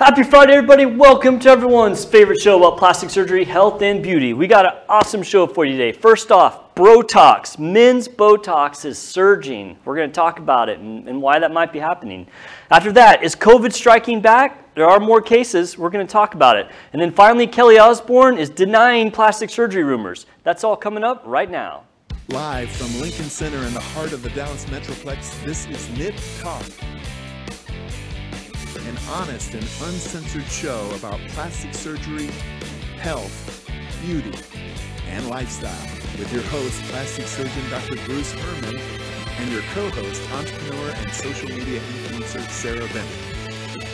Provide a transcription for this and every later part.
Happy Friday, everybody. Welcome to everyone's favorite show about plastic surgery, health, and beauty. We got an awesome show for you today. First off, Botox. Men's Botox is surging. We're going to talk about it and why that might be happening. After that, is COVID striking back? There are more cases. We're going to talk about it. And then finally, Kelly Osbourne is denying plastic surgery rumors. That's all coming up right now. Live from Lincoln Center in the heart of the Dallas Metroplex, this is Nip Talks. An honest and uncensored show about plastic surgery, health, beauty, and lifestyle with your host, plastic surgeon Dr. Bruce Herman, and your co-host, entrepreneur and social media influencer Sarah Bennett.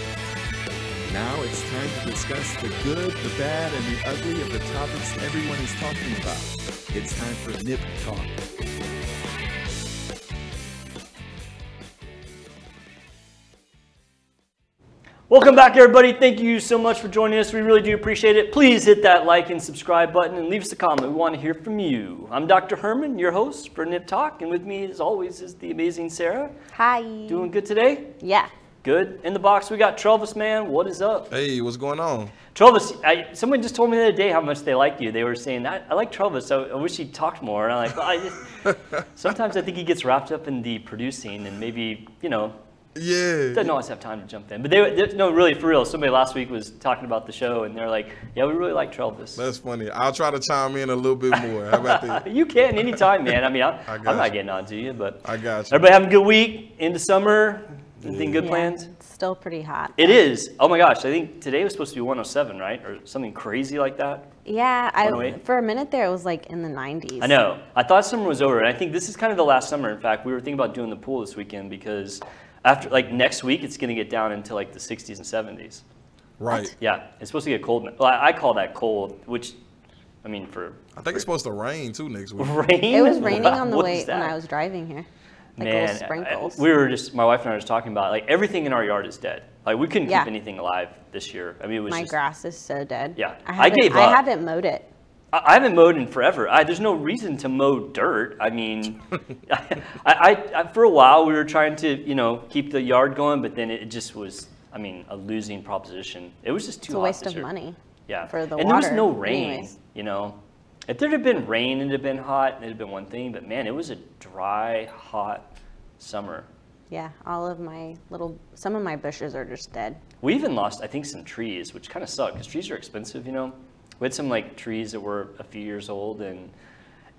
Now it's time to discuss the good, the bad, and the ugly of the topics everyone is talking about. It's time for Nip Talk. Welcome back, everybody. Thank you so much for joining us. We really do appreciate it. Please hit that like and subscribe button and leave us a comment. We want to hear from you. I'm Dr. Herman, your host for Nip Talk, and with me, as always, is the amazing Sarah. Hi. Doing good today? Yeah. Good. In the box, we got Travis, man. What is up? Hey, what's going on? Travis, someone just told me the other day how much they like you. They were saying, I like Travis. I wish he talked more. And I'm like, sometimes I think he gets wrapped up in the producing and maybe, you know, yeah, doesn't always have time to jump in. But no, really, for real. Somebody last week was talking about the show, and they're like, "Yeah, we really like Travis." That's funny. I'll try to chime in a little bit more. How about that? You can anytime, man. I mean, I'm not getting on to you, but I got you. Everybody having a good week into summer. Anything good plans? It's still pretty hot. It is. Oh my gosh! I think today was supposed to be 107, right, or something crazy like that. Yeah, for a minute there, it was like in the 90s. I know. I thought summer was over, and I think this is kind of the last summer. In fact, we were thinking about doing the pool this weekend because after like next week, it's going to get down into like the 60s and 70s. Right. What? Yeah, it's supposed to get cold. Well, I call that cold, which, I mean, I think it's supposed to rain too next week. Rain? It was raining on the way when I was driving here. Like, man, little sprinkles. My wife and I were just talking about, like, everything in our yard is dead. Like, we couldn't keep anything alive this year. I mean, it was my grass is so dead. Yeah, I gave up. I haven't mowed it. I haven't mowed in forever. There's no reason to mow dirt. I mean, I for a while we were trying to, you know, keep the yard going, but then it just was, I mean, a losing proposition. It was just too hot. It's a waste of money. Yeah. For the water. And there was no rain. Anyways. You know, if there had been rain, it'd have been hot. It'd have been one thing, but man, it was a dry, hot summer. Yeah, some of my bushes are just dead. We even lost, I think, some trees, which kind of sucked because trees are expensive, you know. We had some like trees that were a few years old, and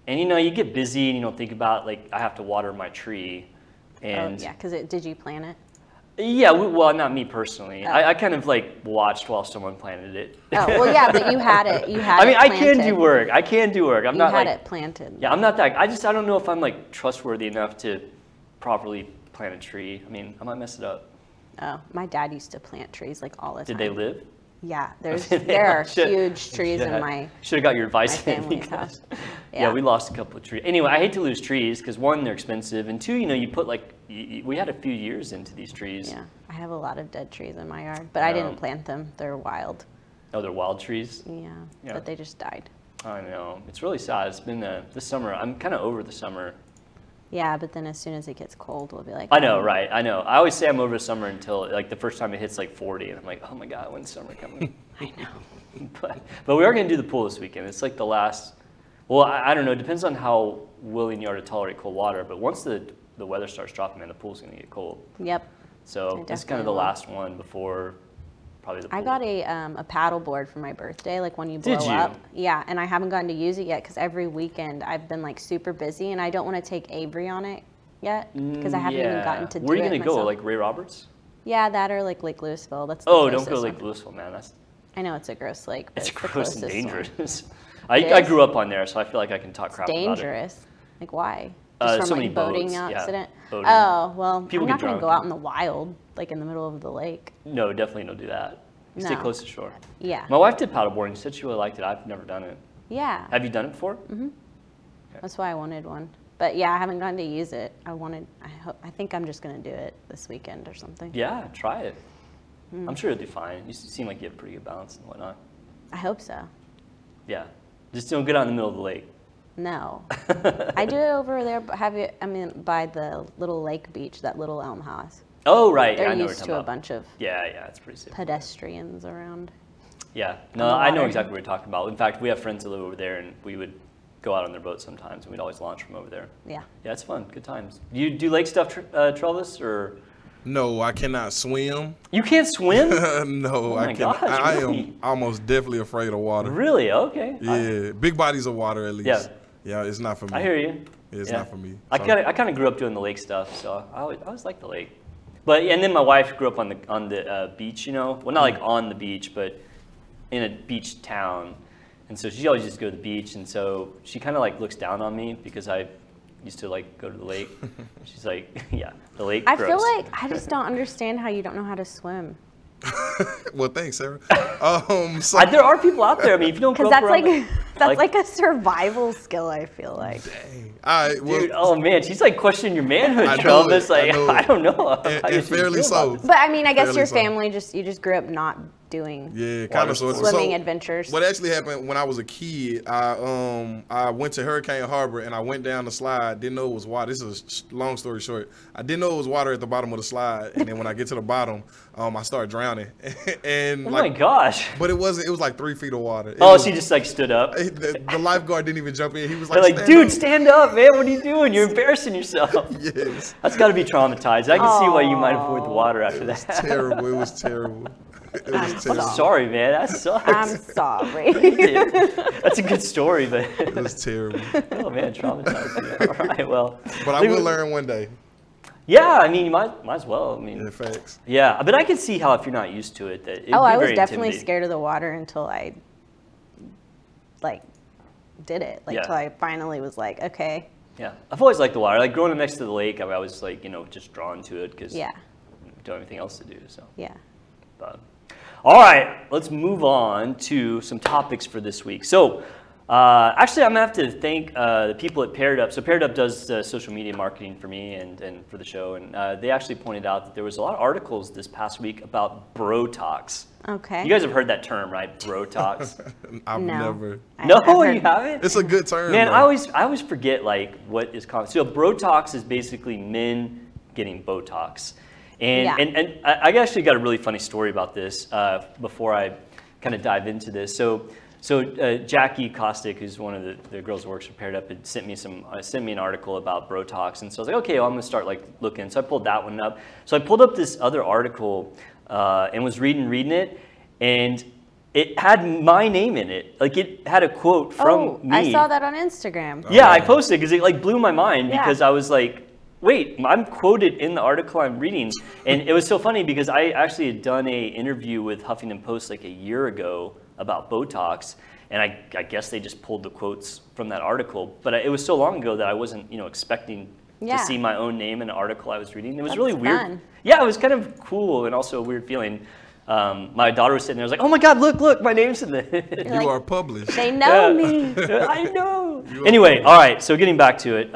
you know, you get busy and you don't think about, like, I have to water my tree. And did you plant it? Yeah, well, not me personally. Oh. I kind of like watched while someone planted it. Oh, well, yeah, but you had it. You had. I mean, it planted. I can do work. I'm you not had like, it planted. Yeah, I'm not that. I don't know if I'm like trustworthy enough to properly plant a tree. I mean, I might mess it up. Oh, my dad used to plant trees like all the time. Did they live? Yeah, there are huge trees in my should have got your advice in family's house. Yeah, we lost a couple of trees. Anyway, I hate to lose trees because one, they're expensive, and two, you know, you put like we had a few years into these trees. Yeah, I have a lot of dead trees in my yard, but I didn't plant them. They're wild. Oh, they're wild trees. Yeah, but they just died. I know, it's really sad. It's been this summer. I'm kind of over the summer. Yeah, but then as soon as it gets cold, we'll be like, I know, right? I know. I always say I'm over summer until like the first time it hits like 40, and I'm like, oh my God, when's summer coming? I know. But we are going to do the pool this weekend. It's like the last. Well, I don't know. It depends on how willing you are to tolerate cold water. But once the weather starts dropping, man, the pool's going to get cold. Yep. So it's kind of the last one before probably the pool. I got a paddle board for my birthday, like when you blow up. Yeah, and I haven't gotten to use it yet because every weekend I've been like super busy, and I don't want to take Avery on it yet because I haven't even gotten to do it. Where are you going to go, like Ray Roberts? Yeah, that or like Lake Lewisville. That's the don't go to Lake Lewisville, man. I know it's a gross lake, but it's gross and dangerous. I grew up on there, so I feel like I can talk crap about it. Dangerous? Like why? Just from so like many boating accident? Yeah, boating. Oh, well, people I'm not going to go out in the wild, like in the middle of the lake. No, definitely don't do that. Stay close to shore. Yeah. My wife did paddleboarding. She said she really liked it. I've never done it. Yeah. Have you done it before? Mm-hmm. Okay. That's why I wanted one. But yeah, I haven't gotten to use it. I think I'm just going to do it this weekend or something. Yeah, try it. I'm sure you'll do fine. You seem like you have pretty good balance and whatnot. I hope so. Yeah. Just don't get out in the middle of the lake. No. I do it over there by the little lake beach, that little elm house. Oh, right. They're used to a bunch of it's pretty safe. Pedestrians around. Yeah. No, I know exactly what you're talking about. In fact, we have friends who live over there, and we would go out on their boat sometimes, and we'd always launch from over there. Yeah. Yeah, it's fun. Good times. You do lake stuff, Trellis, or...? No, I cannot swim. You can't swim? No, I cannot. I am almost definitely afraid of water. Really? Okay. Yeah, big bodies of water at least. Yeah. Yeah, it's not for me. I hear you. It's not for me. So. I kind of grew up doing the lake stuff, so I always liked the lake. But and then my wife grew up on the beach, you know. Well, not like on the beach, but in a beach town, and so she always used to go to the beach, and so she kind of like looks down on me because I used to like go to the lake. She's like, yeah, the lake. I gross. Feel like I just don't understand how you don't know how to swim. Well, thanks, Sarah. There are people out there. I mean, if you don't, because that's like a survival skill. I feel like. Dang. All right, well, dude. Oh man, she's like questioning your manhood, Travis. Like I don't know. And fairly so. But I mean, I guess your family you just grew up not doing. Yeah, kind of swimming adventures. What actually happened when I was a kid? I went to Hurricane Harbor and I went down the slide. Didn't know it was water. This is a long story short. I didn't know it was water at the bottom of the slide, and then when I get to the bottom, I started drowning. And my gosh! But it wasn't. It was like 3 feet of water. She just like stood up. The lifeguard didn't even jump in. He was like, stand up, man. What are you doing? You're embarrassing yourself. Yes. That's got to be traumatized. I can see why you might avoid the water after that. It was terrible. I'm sorry, man. That sucks. I'm sorry. That's a good story, but it was terrible. Oh man, traumatized. Yeah. All right, well. But I will learn one day. Yeah, I mean, you might as well. I mean, yeah, facts. Yeah, but I can see how if you're not used to it, that it would be I was definitely scared of the water until I did it. Until I finally was like, okay. Yeah, I've always liked the water. Like growing up next to the lake, I was like, you know, just drawn to it because don't have anything else to do. So yeah. But. All right, let's move on to some topics for this week. So, actually, I'm going to have to thank the people at Paired Up. So, Paired Up does social media marketing for me and for the show, and they actually pointed out that there was a lot of articles this past week about Brotox. Okay. You guys have heard that term, right? Brotox. You haven't? It's a good term. Man, I always forget what is common. So, Brotox is basically men getting Botox. And I actually got a really funny story about this before I kind of dive into this. So Jackie Kostick, who's one of the girls who works for Paired Up, had sent me an article about Brotox, and so I was like, okay, well, I'm gonna start looking. So I pulled that one up. So I pulled up this other article and was reading it, and it had my name in it. Like it had a quote from me. I saw that on Instagram. Oh, yeah, I posted because it blew my mind because I was like. Wait, I'm quoted in the article I'm reading. And it was so funny because I actually had done an interview with Huffington Post a year ago about Botox. And I guess they just pulled the quotes from that article. But it was so long ago that I wasn't expecting to see my own name in an article I was reading. It was really weird. Fun. Yeah, it was kind of cool and also a weird feeling. My daughter was sitting there. I was like, oh my God, look, my name's in there. You are published. They know me. I know. Anyway, all right. So getting back to it.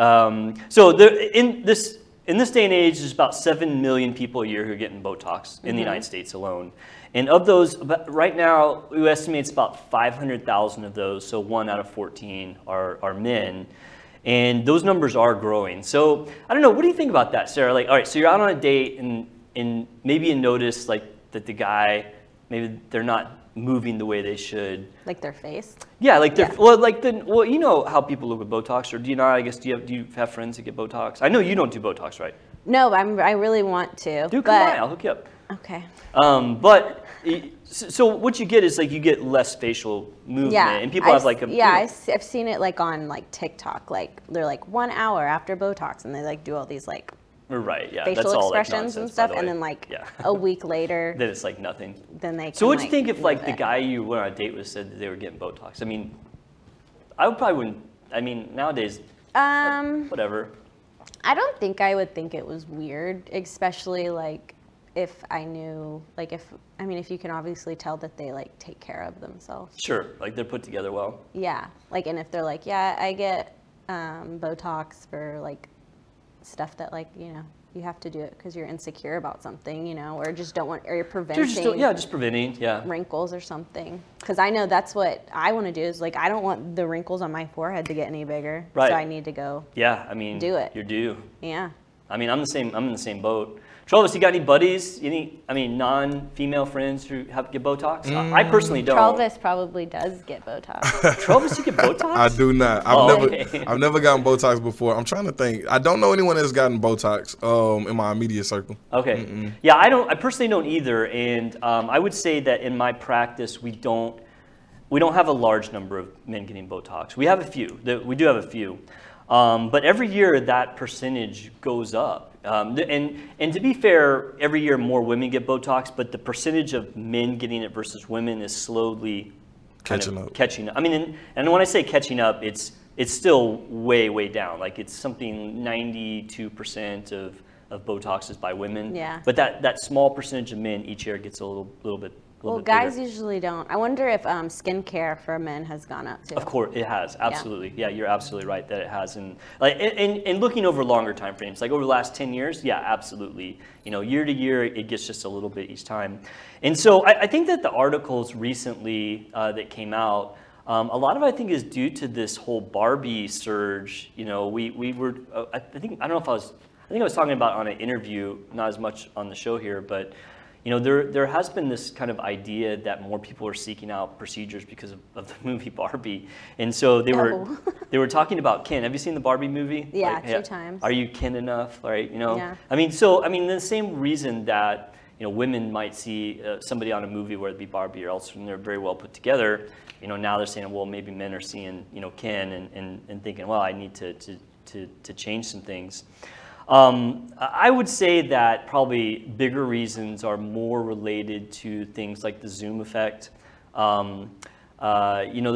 In this day and age, there's about 7 million people a year who are getting Botox in the United States alone. And of those, right now, we estimate it's about 500,000 of those. So 1 out of 14 are men. And those numbers are growing. So I don't know. What do you think about that, Sarah? All right. So you're out on a date and maybe you notice that the guy, maybe they're not moving the way they should. Like their face? Yeah, you know how people look with Botox, or do you not? I guess do you have friends that get Botox? I know you don't do Botox, right? No, I really want to. Dude, come by, I'll hook you up. Okay. So what you get is you get less facial movement, and people have I've seen it on TikTok. They're 1 hour after Botox, and they do all these Right. Yeah. Facial expressions and stuff, and then a week later, then it's nothing. Then they. So what'd you think if the guy you went on a date with said that they were getting Botox? I mean, I probably wouldn't. I mean, nowadays, whatever. I don't think I would think it was weird, especially if I knew, if you can obviously tell that they take care of themselves. Sure. They're put together well. Yeah. And if they're I get Botox for stuff that you have to do it because you're insecure about something, or just don't want, or you're preventing. Wrinkles or something. Because I know that's what I want to do is I don't want the wrinkles on my forehead to get any bigger. Right. So I need to go. Yeah, I mean. Do it. You're due. Yeah. I mean, I'm in the same boat. Travis, you got any buddies? Any non-female friends who have get Botox? I personally don't. Travis probably does get Botox. Travis, you get Botox? I do not. I've never gotten Botox before. I'm trying to think. I don't know anyone that's gotten Botox in my immediate circle. Okay. Mm-mm. Yeah, I personally don't either, and I would say that in my practice we don't have a large number of men getting Botox. We have a few. We do have a few. But every year that percentage goes up. And to be fair, every year more women get Botox, but the percentage of men getting it versus women is slowly catching up. I mean, and when I say catching up, it's still way, way down. Like it's something 92% of Botox is by women. Yeah. But that small percentage of men each year gets a little bit. Well, guys bigger. Usually don't. I wonder if skincare for men has gone up too. Of course, it has. Absolutely. Yeah, you're absolutely right that it has. And like, and looking over longer time frames, like over the last 10 years, yeah, absolutely. You know, year to year, it gets just a little bit each time. And so I think that the articles recently that came out, a lot of it, I think, is due to this whole Barbie surge. You know, we were. I think I was talking about on an interview, not as much on the show here, but. You know, there has been this kind of idea that more people are seeking out procedures because of the movie Barbie, and so they were talking about Ken. Have you seen the Barbie movie? Yeah, like, two times. Are you Ken enough? Right? You know. Yeah. The same reason that you know women might see somebody on a movie, whether it be Barbie or else, and they're very well put together. You know, now they're saying, well, maybe men are seeing you know Ken and thinking, well, I need to change some things. I would say that probably bigger reasons are more related to things like the Zoom effect. The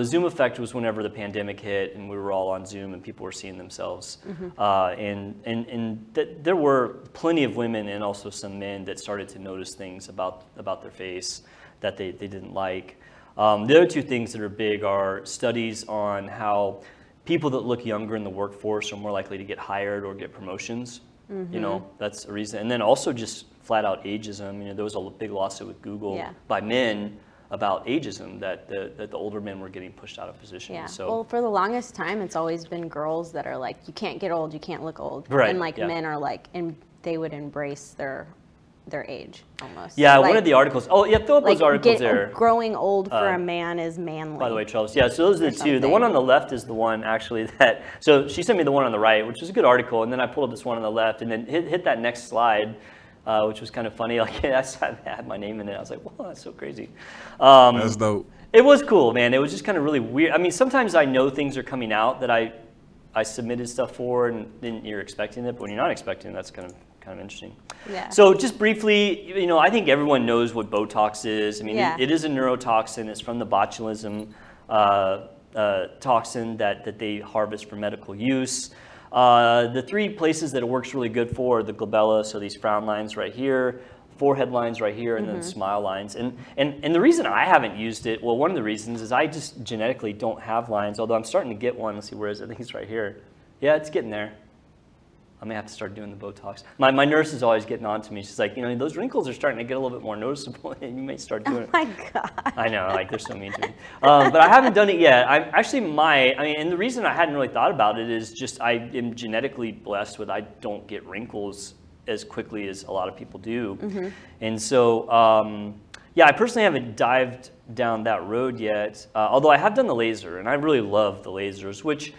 Zoom effect was whenever the pandemic hit and we were all on Zoom and people were seeing themselves. Mm-hmm. There were plenty of women and also some men that started to notice things about their face that they didn't like. The other two things that are big are studies on how people that look younger in the workforce are more likely to get hired or get promotions. Mm-hmm. You know, that's a reason. And then also just flat out ageism. You know, there was a big lawsuit with Google by men about ageism that the older men were getting pushed out of position. Yeah. So, well, for the longest time, it's always been girls that are like, you can't get old, you can't look old. Right. And like men are like, and they would embrace their age almost. Yeah, like, one of the articles. Oh, yeah, throw up like those articles there. Growing old for a man is manly. By the way, Charles. Yeah, so those are the two. The one on the left is the one actually that, so she sent me the one on the right, which was a good article, and then I pulled up this one on the left, and then hit that next slide, which was kind of funny. Like, I had my name in it. I was like, whoa, that's so crazy. That's dope. It was cool, man. It was just kind of really weird. I mean, sometimes I know things are coming out that I submitted stuff for, and then you're expecting it, but when you're not expecting it, that's kind of interesting. Yeah. So just briefly, you know, I think everyone knows what Botox is. I mean, it is a neurotoxin. It's from the botulism toxin that they harvest for medical use. The three places that it works really good for are the glabella, so these frown lines right here, forehead lines right here, and mm-hmm. then smile lines. And the reason I haven't used it, well, one of the reasons is I just genetically don't have lines, although I'm starting to get one. Let's see, where is it? I think it's right here. Yeah, it's getting there. I may have to start doing the Botox. My nurse is always getting on to me. She's like, you know, those wrinkles are starting to get a little bit more noticeable, and you may start doing it. Oh, my God. I know, like, they're so mean to me. But I haven't done it yet. I actually might. I mean, and the reason I hadn't really thought about it is just I am genetically blessed with I don't get wrinkles as quickly as a lot of people do. Mm-hmm. And so, I personally haven't dived down that road yet, although I have done the laser, and I really love the lasers, which,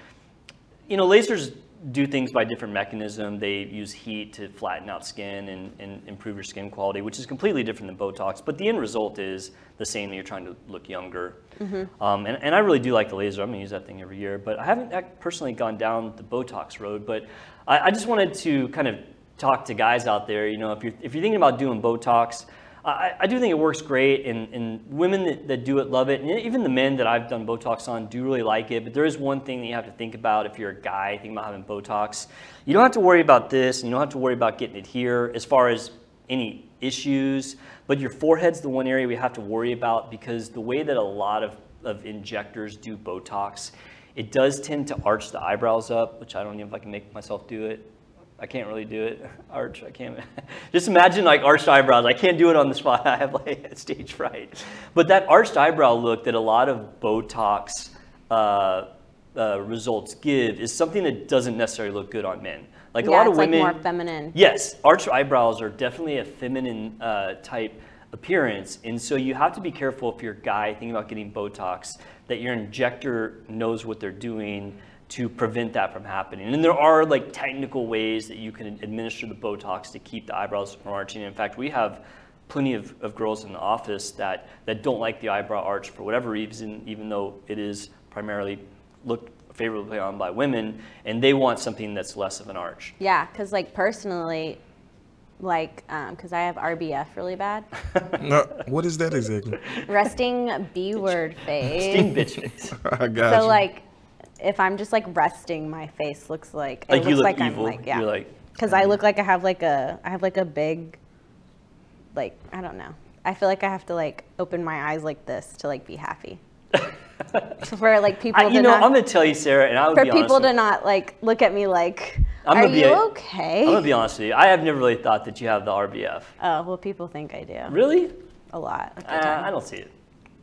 you know, lasers do things by different mechanism. They use heat to flatten out skin and improve your skin quality, which is completely different than Botox. But the end result is the same, that you're trying to look younger. Mm-hmm. And I really do like the laser. I'm going to use that thing every year. But I haven't personally gone down the Botox road. But I just wanted to kind of talk to guys out there. You know, if you're thinking about doing Botox, I do think it works great, and women that do it love it, and even the men that I've done Botox on do really like it, but there is one thing that you have to think about if you're a guy thinking about having Botox. You don't have to worry about this, and you don't have to worry about getting it here as far as any issues, but your forehead's the one area we have to worry about, because the way that a lot of injectors do Botox, it does tend to arch the eyebrows up, which I don't even know if I can make myself do it. I can't really do it. Arch, I can't. Just imagine like arched eyebrows. I can't do it on the spot. I have like stage fright. But that arched eyebrow look that a lot of Botox results give is something that doesn't necessarily look good on men. Like a lot of women, like more feminine. Yes, arched eyebrows are definitely a feminine type appearance, and so you have to be careful if you're a guy thinking about getting Botox that your injector knows what they're doing to prevent that from happening. And there are like technical ways that you can administer the Botox to keep the eyebrows from arching. In fact, we have plenty of girls in the office that don't like the eyebrow arch for whatever reason, even though it is primarily looked favorably on by women, and they want something that's less of an arch. Yeah, because like personally, like, because I have RBF really bad. No, what is that exactly? Resting B-word face. Resting bitch face. I got so you. Like, if I'm just like resting, my face looks like it looks like evil. I'm like, yeah, because I look like I have like a big, like, I don't know. I feel like I have to like open my eyes like this to like be happy. For like people, I'm gonna tell you, Sarah, and I would be honest. For people to not like look at me like, are you okay? I'm gonna be honest with you. I have never really thought that you have the RBF. Oh well, people think I do. Really? A lot. I don't see it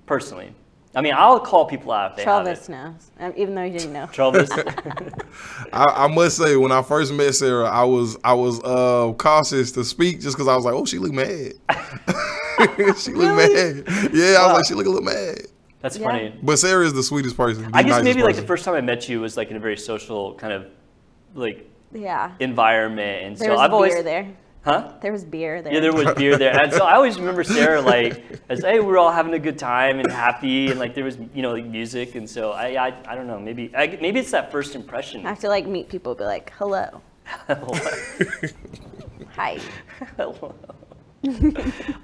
personally. I mean, I'll call people out if they Travis have it. Knows, even though he didn't know. Travis. I must say, when I first met Sarah, I was cautious to speak just because I was like, oh, she look mad. She look mad. Yeah, I was like, she look a little mad. That's funny. But Sarah is the sweetest person. I guess maybe like the first time I met you was like in a very social kind of like environment, and so I've always there. Huh? There was beer there. Yeah, there was beer there. And so I always remember Sarah like as, hey, we're all having a good time and happy, and like there was, you know, like music, and so I don't know, maybe it's that first impression. I have to like meet people, be like, hello. Hi. Hello.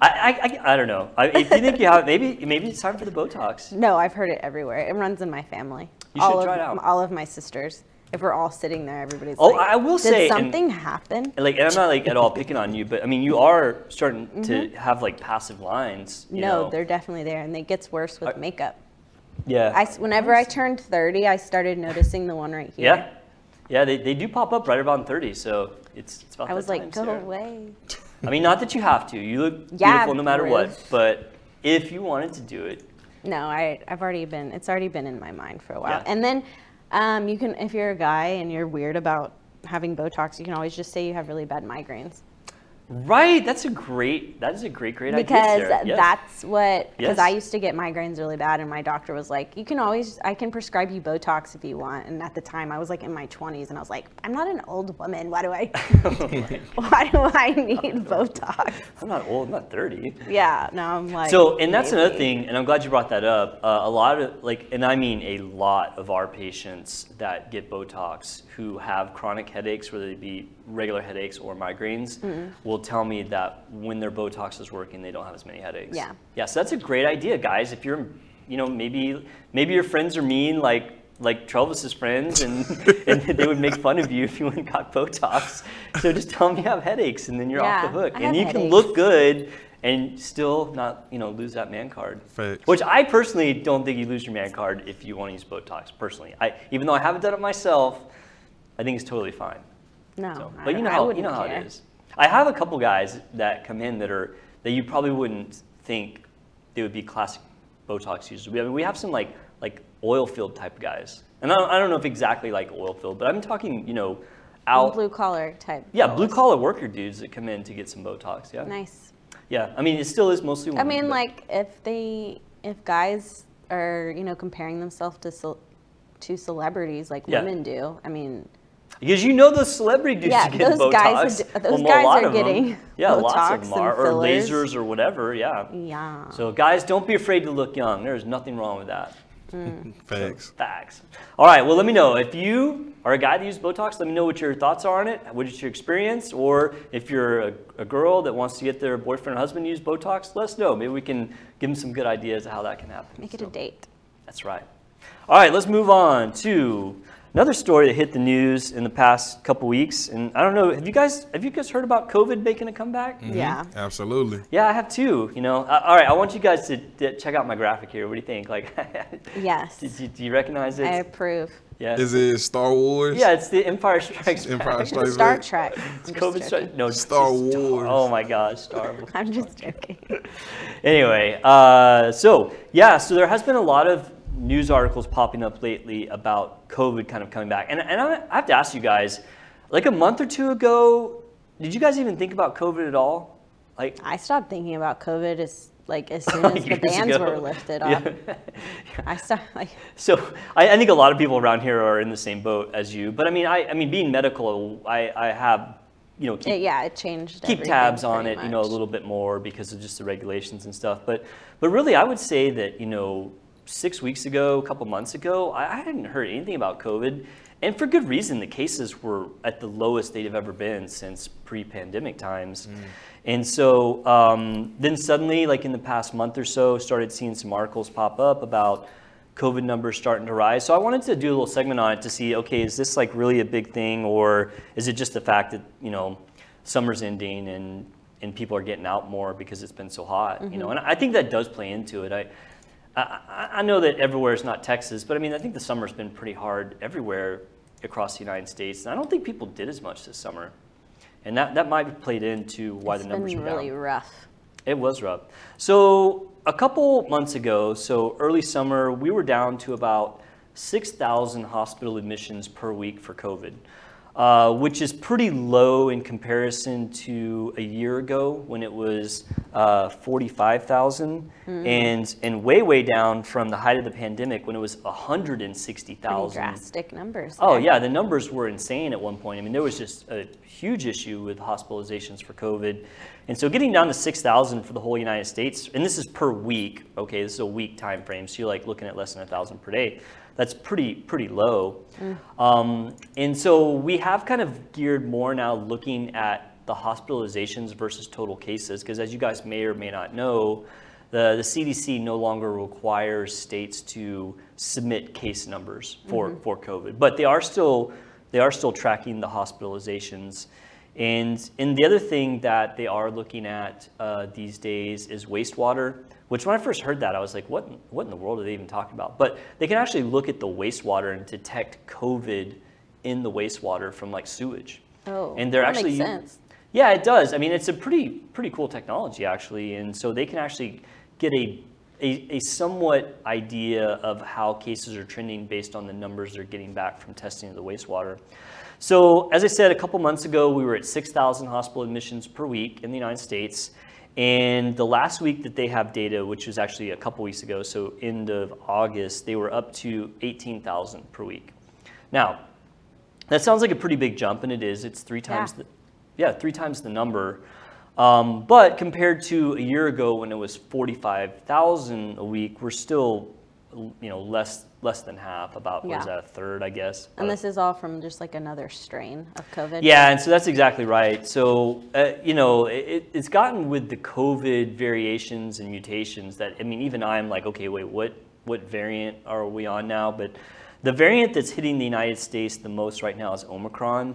I don't know. If you think you have, maybe it's time for the Botox. No, I've heard it everywhere. It runs in my family. You should try it out. All of my sisters. If we're all sitting there, everybody's I will say, did something happen? Like, and I'm not like at all picking on you, but I mean, you are starting to have like passive lines. You know? They're definitely there, and it gets worse with makeup. Yeah. Whenever I turned 30, I started noticing the one right here. Yeah. Yeah, they do pop up right around 30, so it's about that time. I was like, go away. I mean, not that you have to. You look beautiful no matter what, but if you wanted to do it. No, I've already been, it's already been in my mind for a while. Yeah. And then... you can, if you're a guy and you're weird about having Botox, you can always just say you have really bad migraines. Right. That is a great idea. Because that's what, because I used to get migraines really bad, and my doctor was like, I can prescribe you Botox if you want. And at the time I was like in my 20s, and I was like, I'm not an old woman. Why do I need Botox? I'm not old. I'm not 30. Yeah. No, I'm like, so, and that's another thing. And I'm glad you brought that up. A lot of like, and I mean a lot of our patients that get Botox who have chronic headaches, whether they be regular headaches or migraines, will tell me that when their Botox is working, they don't have as many headaches. Yeah. Yeah. So that's a great idea, guys. If you're, maybe your friends are mean, like Travis's friends, and they would make fun of you if you went and got Botox. So just tell them you have headaches, and then you're off the hook, and you can look good and still not, lose that man card. Facts. Which I personally don't think you lose your man card if you want to use Botox. Personally, even though I haven't done it myself, I think it's totally fine. No. So, but you know how it is. I have a couple guys that come in that you probably wouldn't think they would be classic Botox users. We have some like oil field type guys, and I don't know if exactly like oil field, but I'm talking blue collar type. Yeah, blue collar worker dudes that come in to get some Botox. Yeah. Nice. Yeah, I mean it still is mostly women. I mean, like if guys are comparing themselves to celebrities like women do, I mean. Because those celebrity dudes get Botox. Those guys are getting Botox, lots of them are, or lasers or whatever, Yeah. So guys, don't be afraid to look young. There's nothing wrong with that. Facts. All right, well, let me know. If you are a guy that uses Botox, let me know what your thoughts are on it, what is your experience, or if you're a girl that wants to get their boyfriend or husband to use Botox, let us know. Maybe we can give them some good ideas of how that can happen. Make it a date. That's right. All right, let's move on to... another story that hit the news in the past couple weeks, and I don't know, have you guys heard about COVID making a comeback? Mm-hmm. Yeah. Absolutely. Yeah, I have too, All right, I want you guys to check out my graphic here. What do you think? Like, yes. Do you recognize it? I approve. Yes. Is it Star Wars? Yeah, it's the Empire Strikes Back. Star Trek. It's COVID Strike. No, Star Wars. Oh my gosh, Star Wars. I'm just joking. Anyway, so there has been a lot of news articles popping up lately about COVID kind of coming back. And I have to ask you guys, like a month or two ago, did you guys even think about COVID at all? Like I stopped thinking about COVID as soon as the bans were lifted off. Yeah. I stopped. So I think a lot of people around here are in the same boat as you. But I mean, I mean, being medical, I have, you know, it changed. Keep tabs on it, you know, a little bit more because of just the regulations and stuff. But really, I would say that, you know, 6 weeks ago, a couple months ago, I hadn't heard anything about COVID, and for good reason. The cases were at the lowest they've ever been since pre-pandemic times, and so then suddenly, like in the past month or so, started seeing some articles pop up about COVID numbers starting to rise. So I wanted to do a little segment on it to see, okay, is this like really a big thing, or is it just the fact that, you know, summer's ending and people are getting out more because it's been so hot, you know? And I think that does play into it. I know that everywhere is not Texas, but I mean, I think the summer's been pretty hard everywhere across the United States, and I don't think people did as much this summer, and that might have played into why the numbers were down. It's been really rough. It was rough. So a couple months ago, so early summer, we were down to about 6,000 hospital admissions per week for COVID, which is pretty low in comparison to a year ago when it was 45,000, and way down from the height of the pandemic when it was 160,000. Pretty drastic numbers there. Oh yeah, the numbers were insane at one point. I mean, there was just a huge issue with hospitalizations for COVID. And so getting down to 6,000 for the whole United States, and this is per week, okay, this is a week time frame, so you're like looking at less than 1,000 per day. That's pretty low. And so we have kind of geared more now looking at the hospitalizations versus total cases, because as you guys may or may not know, the CDC no longer requires states to submit case numbers for COVID, but they are still tracking the hospitalizations. And the other thing that they are looking at these days is wastewater, which when I first heard that, I was like, what in the world are they even talking about? But they can actually look at the wastewater and detect COVID in the wastewater from like sewage. Oh, and they're actually, makes sense. Yeah, it does. I mean, it's a pretty cool technology actually. And so they can actually get a somewhat idea of how cases are trending based on the numbers they're getting back from testing of the wastewater. So as I said, a couple months ago, we were at 6,000 hospital admissions per week in the United States. And the last week that they have data, which was actually a couple weeks ago, so end of August, they were up to 18,000 per week. Now, that sounds like a pretty big jump, and it is. It's three times the number. But compared to a year ago when it was 45,000 a week, we're still, you know, less than half, about what is that, a third, I guess. And this is all from just like another strain of COVID. Yeah, and so that's exactly right. So, you know, it's gotten with the COVID variations and mutations that, I mean, even I'm like, okay, wait, what variant are we on now? But the variant that's hitting the United States the most right now is Omicron.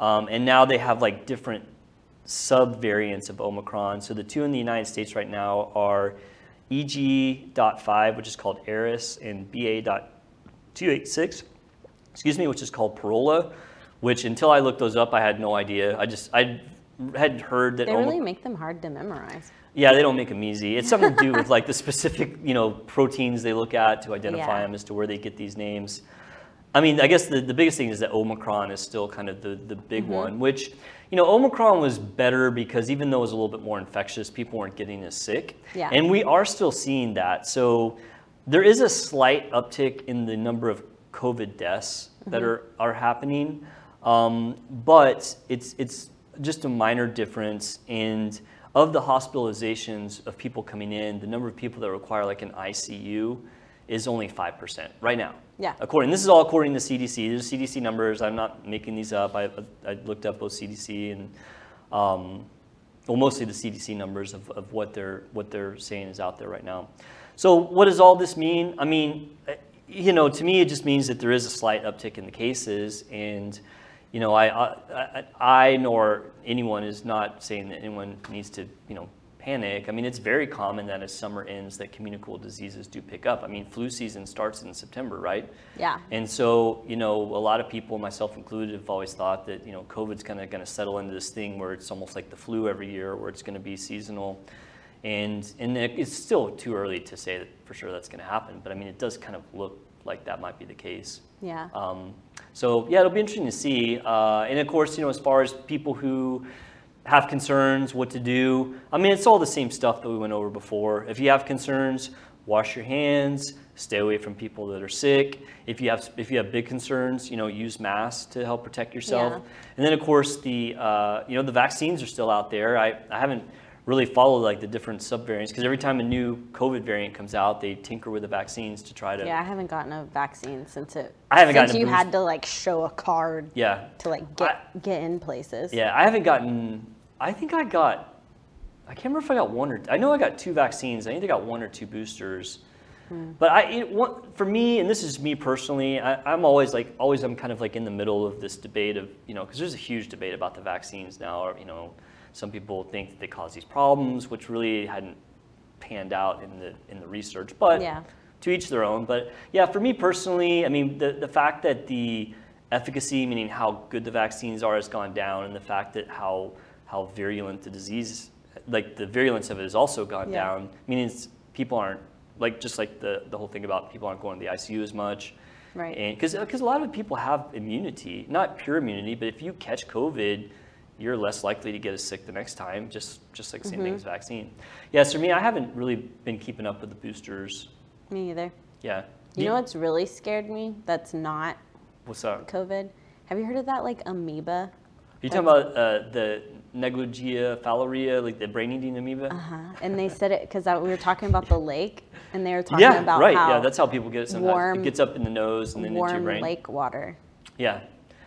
And now they have like different sub-variants of Omicron. So the two in the United States right now are EG.5, which is called Eris, and BA.286, which is called Pirola, which until I looked those up, I had no idea. I had heard that... They really make them hard to memorize. Yeah, they don't make them easy. It's something to do with like the specific, you know, proteins they look at to identify them as to where they get these names. I mean, I guess the biggest thing is that Omicron is still kind of the big one, which, you know, Omicron was better because even though it was a little bit more infectious, people weren't getting as sick. Yeah. And we are still seeing that. So there is a slight uptick in the number of COVID deaths that are happening. But it's just a minor difference. And of the hospitalizations of people coming in, the number of people that require like an ICU is only 5% right now. Yeah. This is all according to CDC. These are CDC numbers. I'm not making these up. I looked up both CDC and, mostly the CDC numbers of what they're saying is out there right now. So what does all this mean? I mean, you know, to me it just means that there is a slight uptick in the cases, and, you know, I nor anyone is not saying that anyone needs to, you know, panic. I mean, it's very common that as summer ends that communicable diseases do pick up. I mean, flu season starts in September, right? Yeah. And so, you know, a lot of people, myself included, have always thought that, you know, COVID's kind of going to settle into this thing where it's almost like the flu every year, where it's going to be seasonal. And it's still too early to say that for sure that's going to happen, but I mean, it does kind of look like that might be the case. Yeah. So yeah, it'll be interesting to see. And of course, you know, as far as people who have concerns, what to do, I mean, it's all the same stuff that we went over before. If you have concerns, wash your hands, stay away from people that are sick. If you have big concerns, you know, use masks to help protect yourself. Yeah. And then of course the vaccines are still out there. I haven't really follow like the different subvariants, because every time a new COVID variant comes out, they tinker with the vaccines to try to. Yeah, I haven't gotten a vaccine since it. I haven't gotten. Since you had to like show a card. Yeah. To like get in places. Yeah, I haven't gotten. I think I got. I can't remember if I got one or. I know I got two vaccines. I think I got one or two boosters. But for me, and this is me personally, I'm kind of like in the middle of this debate of, you know, because there's a huge debate about the vaccines now, or, you know. Some people think that they cause these problems, which really hadn't panned out in the research, but yeah. To each their own. But yeah, for me personally, I mean, the fact that the efficacy, meaning how good the vaccines are, has gone down, and the fact that how virulent the disease, like the virulence of it, has also gone down, meaning people aren't, like, just like the whole thing about people aren't going to the ICU as much. Right. And because a lot of people have immunity, not pure immunity, but if you catch COVID, you're less likely to get as sick the next time, just like the same thing as vaccine. Yeah, so for me, I haven't really been keeping up with the boosters. Me either. Yeah. You know what's really scared me that's not What's up? COVID? Have you heard of that, like, amoeba? Are you talking about the Naegleria fowleri, like the brain-eating amoeba? Uh-huh. And they said it because we were talking about the lake, and they were talking about right. how that's how people get it sometimes. It gets up in the nose and then into your brain. Warm lake water. Yeah.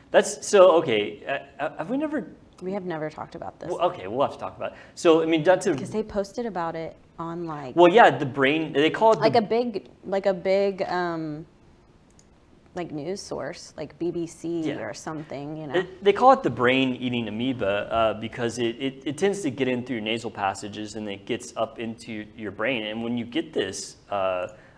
That's, so, okay, have we never... We have never talked about this. Well, okay, we'll have to talk about it. So, I mean, that's because they posted about it on like. Well, yeah, the brain. They call it like a big, like news source, like BBC or something. You know, they call it the brain-eating amoeba because it tends to get in through your nasal passages and it gets up into your brain. And when you get this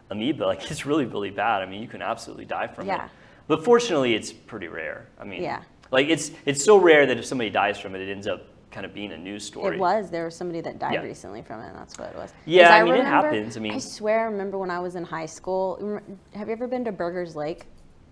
amoeba, like, it's really, really bad. I mean, you can absolutely die from it. But fortunately, it's pretty rare. I mean. Yeah. Like, it's so rare that if somebody dies from it, it ends up kind of being a news story. It was. There was somebody that died recently from it, and that's what it was. Yeah, I mean, remember, it happens. I mean, I swear I remember when I was in high school. Have you ever been to Burgers Lake?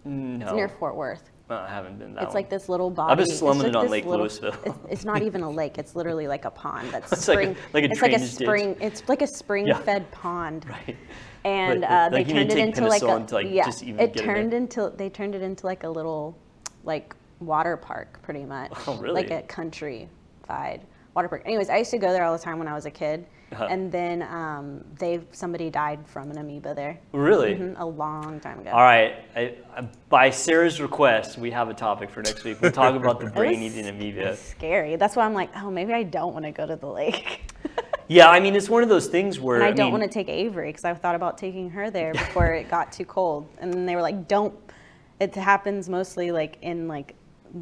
No. It's near Fort Worth. No, I haven't been that It's one. Like this little body. I'm just slumming it on Lake Lewisville. It's not even a lake. It's literally like a pond. That's spring. It's like a spring-fed pond. Right. And like they turned it into like a... To, like, just even it turned into... They turned it into like a little, like... water park, pretty much. Oh, really? Like a country-fied water park. Anyways, I used to go there all the time when I was a kid, and then somebody died from an amoeba there. Really? Mm-hmm, a long time ago. All right. By Sarah's request, we have a topic for next week. We'll talk about the brain-eating amoeba. It's scary. That's why I'm like, oh, maybe I don't want to go to the lake. Yeah, I mean, it's one of those things where... And I don't want to take Avery, because I thought about taking her there before it got too cold. And then they were like, don't... It happens mostly like in like...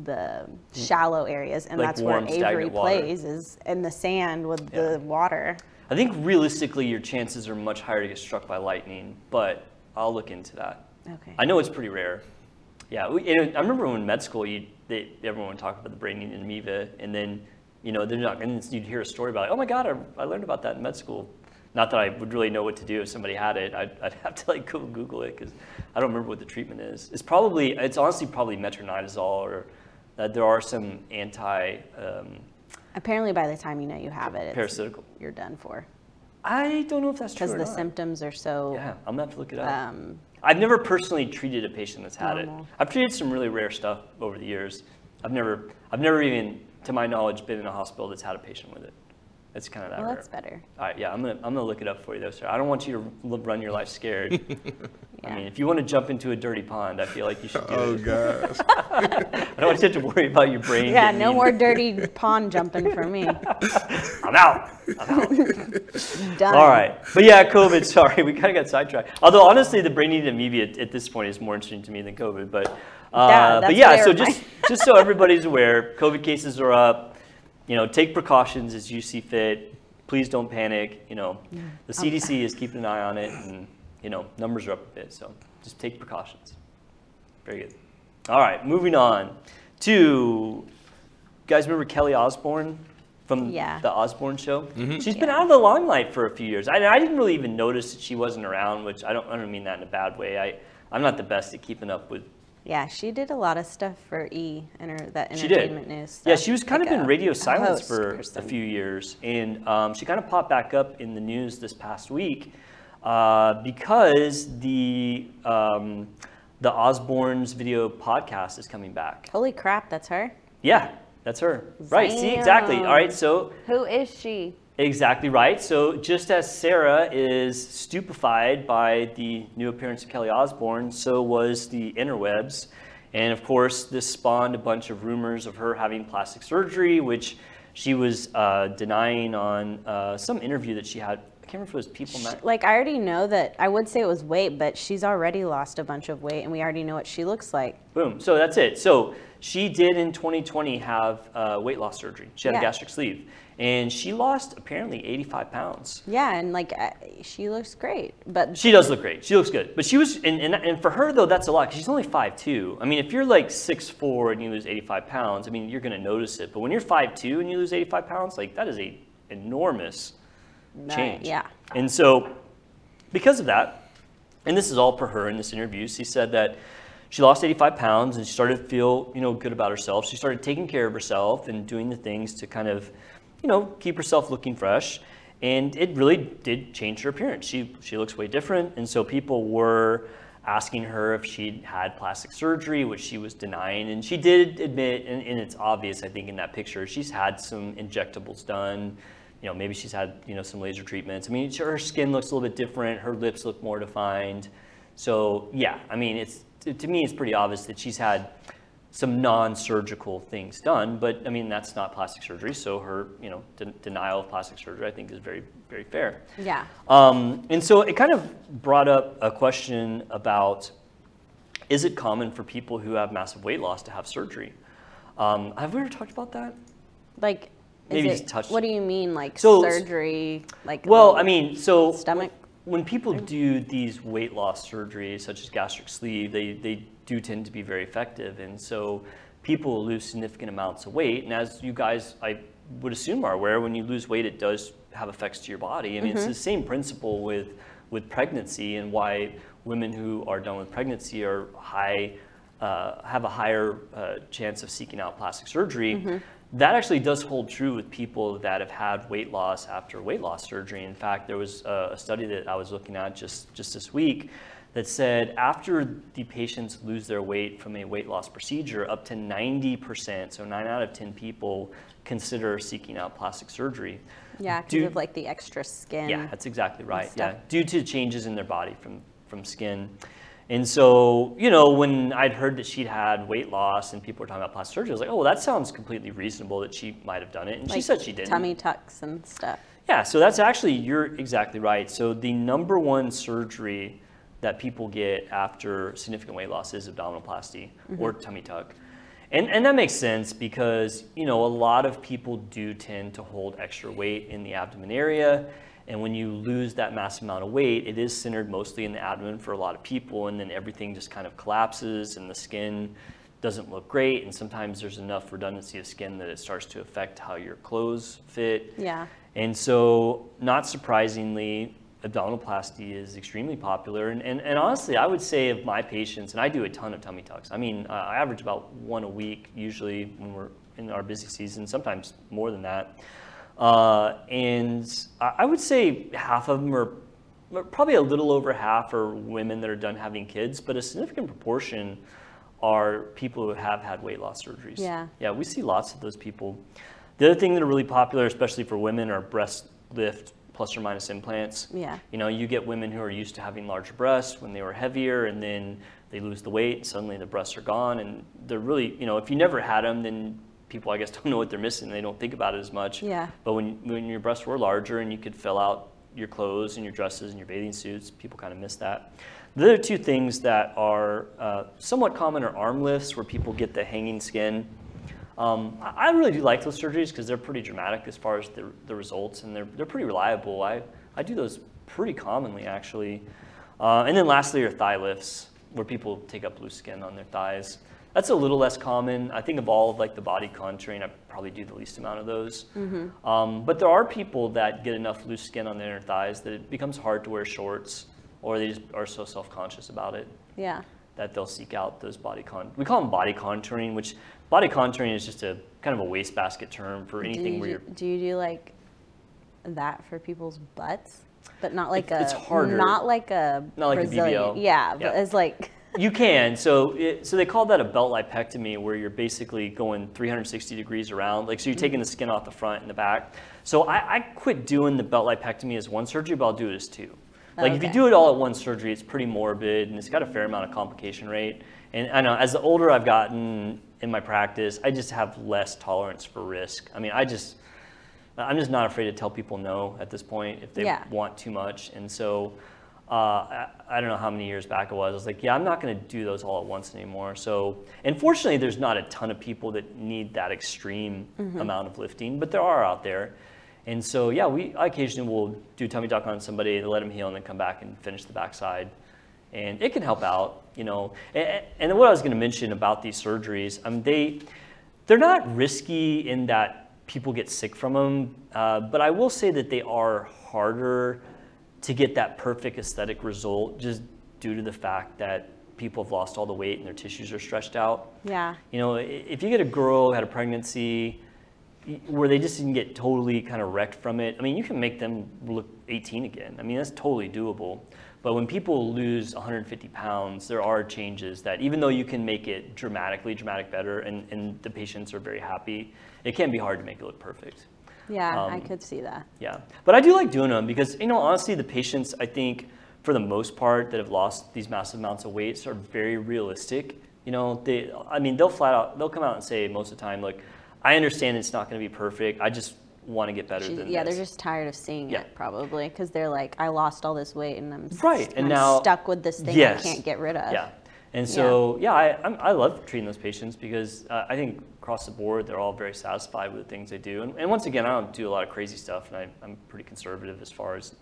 the shallow areas, and like that's warm, where Avery plays is in the sand with the water. I think realistically your chances are much higher to get struck by lightning, but I'll look into that. Okay. I know it's pretty rare. Yeah, I remember when in med school, everyone would talk about the brain-eating amoeba, and then, you know, you'd hear a story about it. Oh my God, I learned about that in med school. Not that I would really know what to do if somebody had it. I'd have to like Google it, because I don't remember what the treatment is. It's honestly probably metronidazole, or there are some anti... Apparently by the time you know you have it, parasitical. You're done for. I don't know if that's true or not. Because the symptoms are so... Yeah, I'm going to have to look it up. I've never personally treated a patient that's had it. I've treated some really rare stuff over the years. I've never even, to my knowledge, been in a hospital that's had a patient with it. It's kind of that. Well, that's better. All right, yeah, I'm gonna look it up for you though, sir. I don't want you to run your life scared. I mean, if you want to jump into a dirty pond, I feel like you should do it. Oh, gosh. I don't want you to worry about your brain. Yeah, no more dirty pond jumping for me. I'm out. Done. All right. But yeah, COVID, sorry, we kind of got sidetracked. Although, honestly, the brain-eating amoeba at this point is more interesting to me than COVID. So just so everybody's aware, COVID cases are up. You know, take precautions as you see fit. Please don't panic. You know, the CDC is keeping an eye on it, and, you know, numbers are up a bit. So just take precautions. Very good. All right, moving on to, you guys remember Kelly Osbourne from The Osbourne Show. Mm-hmm. She's been out of the limelight for a few years. I didn't really even notice that she wasn't around, which I don't mean that in a bad way. I'm not the best at keeping up with. Yeah, she did a lot of stuff for E and that entertainment news stuff. Yeah, she was kind of in radio silence for a few years, and she kind of popped back up in the news this past week because the Osbournes video podcast is coming back. Holy crap, that's her? Yeah, that's her. Damn. Right, see, exactly. All right, so. Who is she? Exactly right. So just as Sarah is stupefied by the new appearance of Kelly Osbourne, so was the interwebs. And of course, this spawned a bunch of rumors of her having plastic surgery, which she was denying on some interview that she had. I can't remember if it was People Magazine. Like, I already know that, I would say it was weight, but she's already lost a bunch of weight, and we already know what she looks like. Boom. So that's it. So she did in 2020 have weight loss surgery. She had a gastric sleeve. And she lost apparently 85 pounds. Yeah, and like she looks great, but she does look great. She looks good, but she was and for her though that's a lot because she's only 5'2". I mean, if you're like 6'4" and you lose 85 pounds, I mean you're gonna notice it. But when you're 5'2" and you lose 85 pounds, like that is a enormous change. Yeah. And so because of that, and this is all for her in this interview, she said that she lost 85 pounds and she started to feel good about herself. She started taking care of herself and doing the things to kind of keep herself looking fresh, and it really did change her appearance. She looks way different, and so people were asking her if she'd had plastic surgery, which she was denying, and she did admit, and it's obvious, I think, in that picture, she's had some injectables done, maybe she's had, some laser treatments. I mean, her skin looks a little bit different, her lips look more defined. So, I mean, to me, it's pretty obvious that she's had some non-surgical things done, but I mean that's not plastic surgery. So her, denial of plastic surgery, I think, is very, very fair. Yeah. And so it kind of brought up a question about: is it common for people who have massive weight loss to have surgery? Have we ever talked about that? Like, maybe just touched. What do you mean, like surgery? Like, well, I mean, so stomach. When people do these weight loss surgeries, such as gastric sleeve, they do tend to be very effective, and so people lose significant amounts of weight, and as you guys, I would assume, are aware, when you lose weight it does have effects to your body. I mean, it's the same principle with pregnancy, and why women who are done with pregnancy are have a higher chance of seeking out plastic surgery. That actually does hold true with people that have had weight loss after weight loss surgery. In fact, there was a study that I was looking at just this week that said after the patients lose their weight from a weight loss procedure, up to 90%, so 9 out of 10 people consider seeking out plastic surgery. Yeah, because of like the extra skin. Yeah, that's exactly right. Yeah, due to changes in their body from skin. And so, when I'd heard that she'd had weight loss and people were talking about plastic surgery, I was like, oh, well, that sounds completely reasonable that she might have done it. And like she said she didn't. Tummy tucks and stuff. Yeah, so that's actually, you're exactly right. So the number one surgery that people get after significant weight loss is abdominoplasty or tummy tuck. And that makes sense because, a lot of people do tend to hold extra weight in the abdomen area. And when you lose that massive amount of weight, it is centered mostly in the abdomen for a lot of people, and then everything just kind of collapses and the skin doesn't look great, and sometimes there's enough redundancy of skin that it starts to affect how your clothes fit. Yeah. And so, not surprisingly, abdominoplasty is extremely popular, and honestly, I would say of my patients, and I do a ton of tummy tucks. I mean, I average about one a week, usually when we're in our busy season, sometimes more than that. And I would say half of them are, probably a little over half are women that are done having kids, but a significant proportion are people who have had weight loss surgeries. Yeah. Yeah, we see lots of those people. The other thing that are really popular, especially for women, are breast lift plus or minus implants. Yeah. You get women who are used to having larger breasts when they were heavier, and then they lose the weight, and suddenly the breasts are gone, and they're really, if you never had them, then people, I guess, don't know what they're missing. They don't think about it as much. Yeah. But when your breasts were larger and you could fill out your clothes and your dresses and your bathing suits, people kind of miss that. The other two things that are somewhat common are arm lifts, where people get the hanging skin. I really do like those surgeries because they're pretty dramatic as far as the results, and they're pretty reliable. I do those pretty commonly, actually. And then lastly are thigh lifts, where people take up loose skin on their thighs. That's a little less common. I think of all of like the body contouring, I probably do the least amount of those. Mm-hmm. But there are people that get enough loose skin on their inner thighs that it becomes hard to wear shorts, or they just are so self-conscious about it. Yeah. That they'll seek out those we call them body contouring, which body contouring is just a kind of a wastebasket term for anything where you're. Do you do like that for people's butts? But not like it's harder. Not like Brazilian. A BBL. Yeah, but it's like. You can. So they call that a belt lipectomy, where you're basically going 360 degrees around. Like, so you're taking the skin off the front and the back. So I quit doing the belt lipectomy as one surgery, but I'll do it as two. Like, if you do it all at one surgery, it's pretty morbid, and it's got a fair amount of complication rate. And I know, as the older I've gotten in my practice, I just have less tolerance for risk. I mean, I'm just not afraid to tell people no at this point if they want too much. And so I don't know how many years back it was. I was like, I'm not going to do those all at once anymore. So, and fortunately, there's not a ton of people that need that extreme amount of lifting, but there are out there. And so, I occasionally will do tummy tuck on somebody to let them heal and then come back and finish the backside. And it can help out, you know. And what I was going to mention about these surgeries, they're not risky in that people get sick from them. But I will say that they are harder to get that perfect aesthetic result just due to the fact that people have lost all the weight and their tissues are stretched out. Yeah. You know, if you get a girl who had a pregnancy where they just didn't get totally kind of wrecked from it. I mean, you can make them look 18 again. I mean, that's totally doable. But when people lose 150 pounds, there are changes that, even though you can make it dramatic better, and the patients are very happy, it can be hard to make it look perfect. Yeah, I could see that. Yeah, but I do like doing them because, you know, honestly, the patients, I think, for the most part, that have lost these massive amounts of weight are very realistic. You know, they'll come out and say most of the time, like, I understand it's not going to be perfect. I just want to get better than this. Yeah, they're just tired of seeing it probably because they're like, I lost all this weight and I'm stuck with this thing I can't get rid of. Yeah, and so, I love treating those patients because I think across the board, they're all very satisfied with the things they do. And once again, I don't do a lot of crazy stuff, and I'm pretty conservative as far as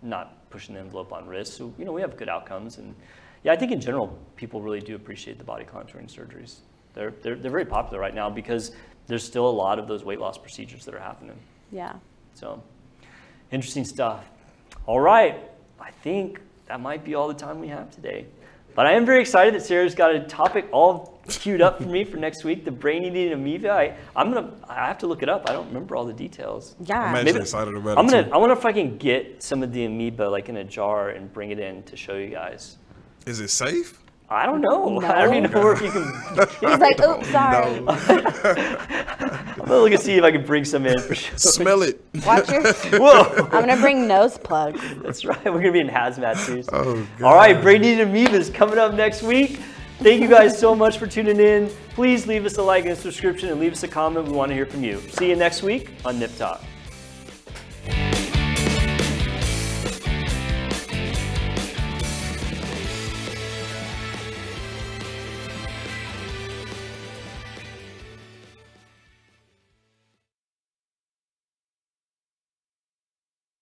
not pushing the envelope on risk. So, you know, we have good outcomes. And I think in general, people really do appreciate the body contouring surgeries. They're very popular right now because there's still a lot of those weight loss procedures that are happening. Yeah. So, interesting stuff. All right. I think that might be all the time we have today. But I am very excited that Sarah's got a topic all queued up for me for next week, the brain-eating amoeba. I have to look it up. I don't remember all the details. Yeah. I'm actually excited about it too. I wonder if I can get some of the amoeba like in a jar and bring it in to show you guys. Is it safe? I don't know. No. I don't even know if you can. He's like, oops, sorry. No. I'm going to look and see if I can bring some in for sure. Smell it. Watch your. Whoa. I'm going to bring nose plugs. That's right. We're going to be in hazmat suits. Oh, God. All right. Brain-eating amoeba is coming up next week. Thank you guys so much for tuning in. Please leave us a like and a subscription and leave us a comment. We want to hear from you. See you next week on Nip Talk.